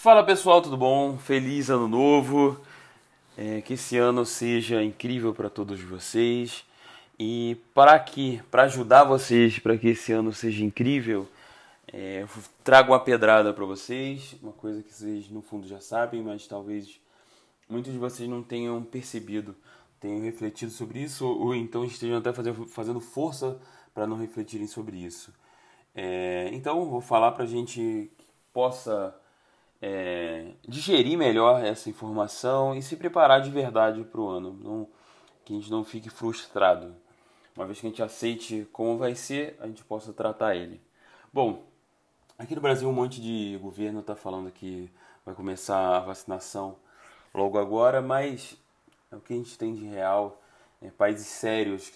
Fala pessoal, tudo bom? Feliz ano novo, que esse ano seja incrível para todos vocês. E para ajudar vocês, para que esse ano seja incrível, eu trago uma pedrada para vocês, uma coisa que vocês no fundo já sabem, mas talvez muitos de vocês não tenham percebido, tenham refletido sobre isso, ou então estejam até fazendo força para não refletirem sobre isso. Então, vou falar para a gente que possa digerir melhor essa informação e se preparar de verdade para o ano, que a gente não fique frustrado. Uma vez que a gente aceite como vai ser, a gente possa tratar ele. Bom, aqui no Brasil um monte de governo está falando que vai começar a vacinação logo agora, mas o que a gente tem de real é países sérios,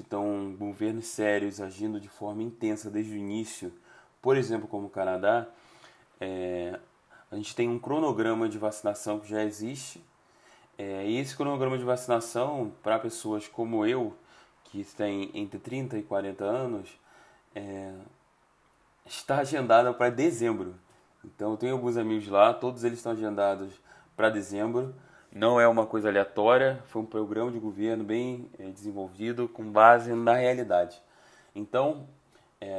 governos sérios agindo de forma intensa desde o início, por exemplo, como o Canadá. A gente tem um cronograma de vacinação que já existe, e esse cronograma de vacinação para pessoas como eu, que tem entre 30 e 40 anos, está agendada para dezembro. Então eu tenho alguns amigos lá, todos eles estão agendados para dezembro. Não é uma coisa aleatória, foi um programa de governo bem desenvolvido com base na realidade. Então,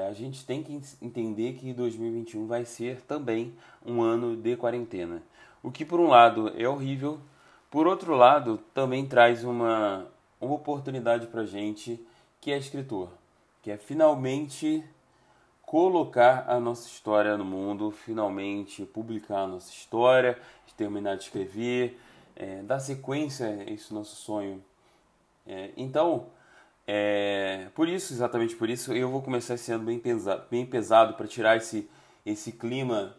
a gente tem que entender que 2021 vai ser também um ano de quarentena. O que, por um lado, é horrível. Por outro lado, também traz uma oportunidade para a gente, que é escritor. Que é finalmente colocar a nossa história no mundo, finalmente publicar a nossa história, terminar de escrever, dar sequência a esse nosso sonho. Por isso, eu vou começar esse ano bem pesado para tirar esse clima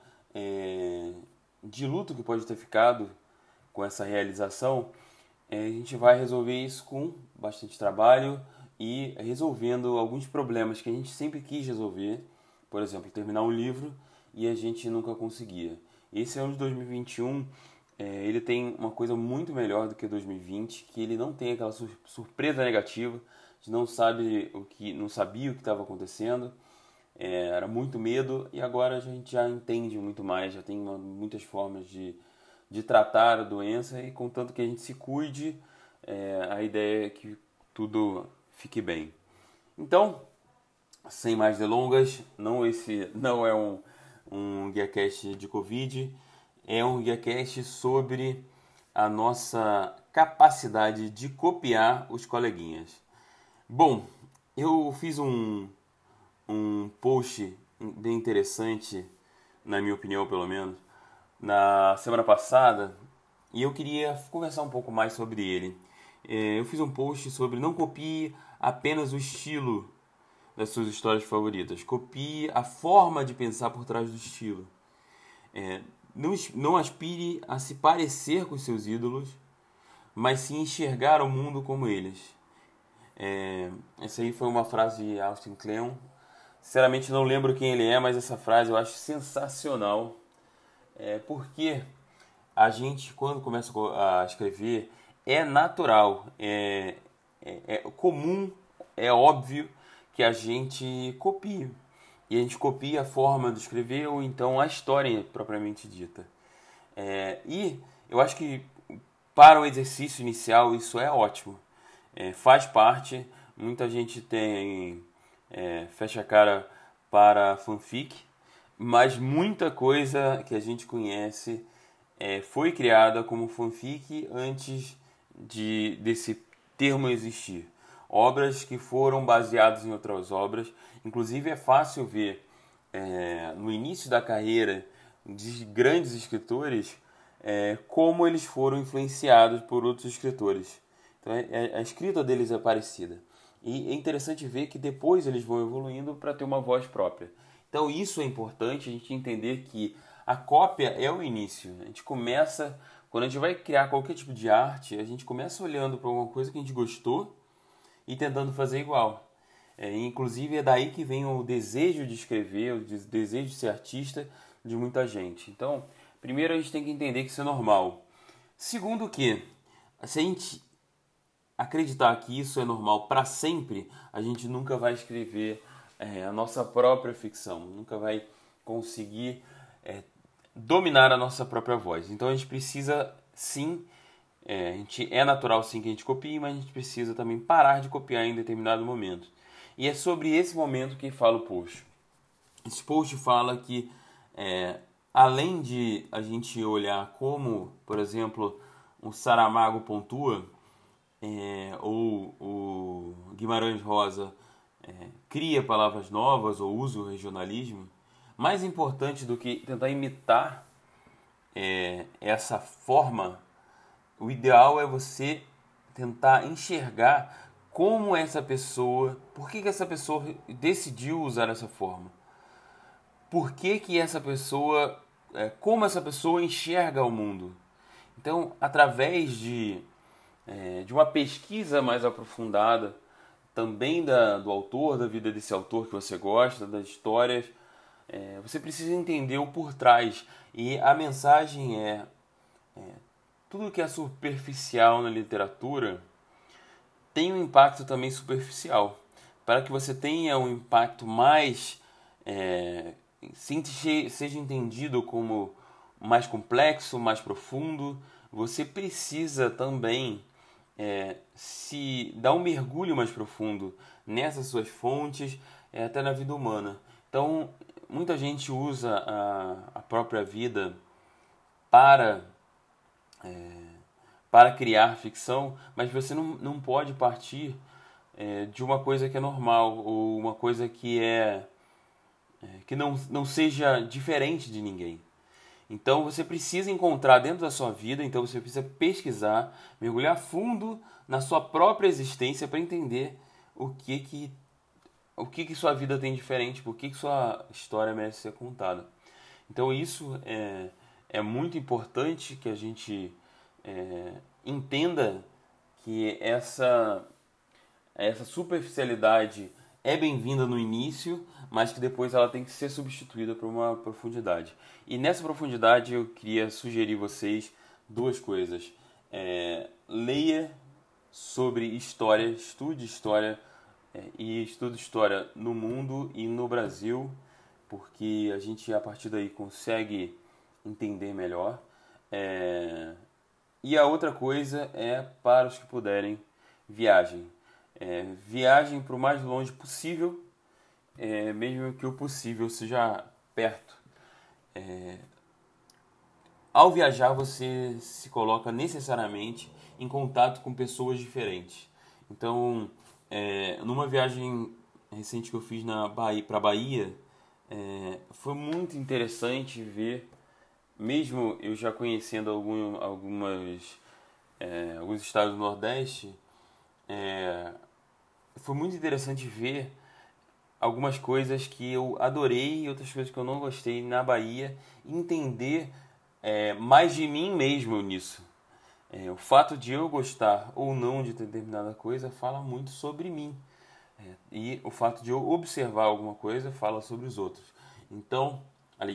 de luto que pode ter ficado com essa realização. A gente vai resolver isso com bastante trabalho e resolvendo alguns problemas que a gente sempre quis resolver. Por exemplo, terminar um livro e a gente nunca conseguia. Esse ano de 2021, ele tem uma coisa muito melhor do que 2020, que ele não tem aquela surpresa negativa. Não sabia o que estava acontecendo, era muito medo, e agora a gente já entende muito mais, já tem muitas formas de tratar a doença, e contanto que a gente se cuide, a ideia é que tudo fique bem. Então, sem mais delongas, esse não é um GuiaCast de Covid, é um GuiaCast sobre a nossa capacidade de copiar os coleguinhas. Bom, eu fiz um post bem interessante, na minha opinião pelo menos, na semana passada, e eu queria conversar um pouco mais sobre ele. Eu fiz um post sobre não copie apenas o estilo das suas histórias favoritas, copie a forma de pensar por trás do estilo. Não aspire a se parecer com seus ídolos, mas sim enxergar o mundo como eles. Essa aí foi uma frase de Austin Kleon. Sinceramente não lembro quem ele é, mas essa frase eu acho sensacional, porque a gente, quando começa a escrever, é natural, é comum, é óbvio que a gente copie, e a gente copia a forma de escrever ou então a história propriamente dita, e eu acho que para o exercício inicial isso é ótimo. Faz parte, muita gente fecha a cara para fanfic, mas muita coisa que a gente conhece foi criada como fanfic antes desse termo existir. Obras que foram baseadas em outras obras, inclusive é fácil ver no início da carreira de grandes escritores como eles foram influenciados por outros escritores. Então, a escrita deles é parecida. E é interessante ver que depois eles vão evoluindo para ter uma voz própria. Então, isso é importante, a gente entender que a cópia é o início. A gente começa, quando a gente vai criar qualquer tipo de arte, a gente começa olhando para alguma coisa que a gente gostou e tentando fazer igual. Inclusive, é daí que vem o desejo de escrever, o desejo de ser artista de muita gente. Então, primeiro a gente tem que entender que isso é normal. Segundo que, se a gente acreditar que isso é normal para sempre, a gente nunca vai escrever a nossa própria ficção, nunca vai conseguir dominar a nossa própria voz. Então a gente precisa sim, é natural sim que a gente copie, mas a gente precisa também parar de copiar em determinado momento. E é sobre esse momento que fala o post. Esse post fala que além de a gente olhar como, por exemplo, o Saramago pontua, ou o Guimarães Rosa cria palavras novas ou usa o regionalismo, mais importante do que tentar imitar essa forma, o ideal é você tentar enxergar como essa pessoa, por que essa pessoa decidiu usar essa forma, por que essa pessoa, como essa pessoa enxerga o mundo. Então, através de uma pesquisa mais aprofundada, também do autor, da vida desse autor que você gosta, das histórias, você precisa entender o por trás. E a mensagem tudo que é superficial na literatura tem um impacto também superficial. Para que você tenha um impacto mais, seja entendido como mais complexo, mais profundo, você precisa também se dar um mergulho mais profundo nessas suas fontes, até na vida humana. Então, muita gente usa a própria vida para criar ficção, mas você não pode partir de uma coisa que é normal ou uma coisa que que não seja diferente de ninguém. Então você precisa encontrar dentro da sua vida, então você precisa pesquisar, mergulhar fundo na sua própria existência para entender o que sua vida tem diferente, por que sua história merece ser contada. Então isso é muito importante que a gente entenda que essa superficialidade é bem-vinda no início, mas que depois ela tem que ser substituída por uma profundidade. E nessa profundidade eu queria sugerir vocês duas coisas. Leia sobre história, estude história e estude história no mundo e no Brasil, porque a gente a partir daí consegue entender melhor. E a outra coisa para os que puderem, viagem. Viagem para o mais longe possível, mesmo que o possível seja perto. Ao viajar, você se coloca necessariamente em contato com pessoas diferentes. Então, numa viagem recente que eu fiz para a Bahia, foi muito interessante ver, mesmo eu já conhecendo alguns estados do Nordeste, foi muito interessante ver algumas coisas que eu adorei e outras coisas que eu não gostei na Bahia, entender mais de mim mesmo nisso. O fato de eu gostar ou não de determinada coisa fala muito sobre mim, e o fato de eu observar alguma coisa fala sobre os outros. Então,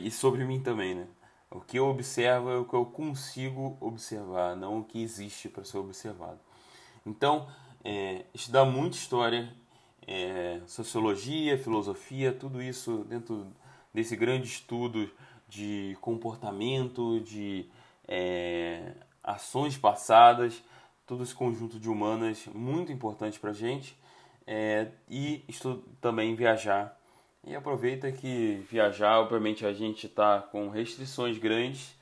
e sobre mim também, né? O que eu observo é o que eu consigo observar, não o que existe para ser observado. Então, estudar muita história, sociologia, filosofia, tudo isso dentro desse grande estudo de comportamento, de ações passadas, todo esse conjunto de humanas muito importante para a gente, e também viajar. E aproveita que viajar, obviamente a gente está com restrições grandes,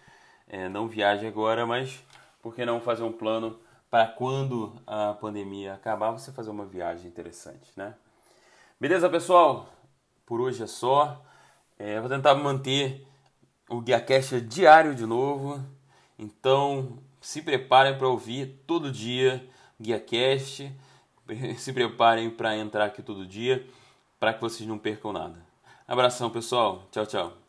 não viaje agora, mas por que não fazer um plano para quando a pandemia acabar, você fazer uma viagem interessante, né? Beleza, pessoal? Por hoje é só. Vou tentar manter o GuiaCast diário de novo. Então, se preparem para ouvir todo dia GuiaCast. Se preparem para entrar aqui todo dia, para que vocês não percam nada. Abração, pessoal. Tchau, tchau.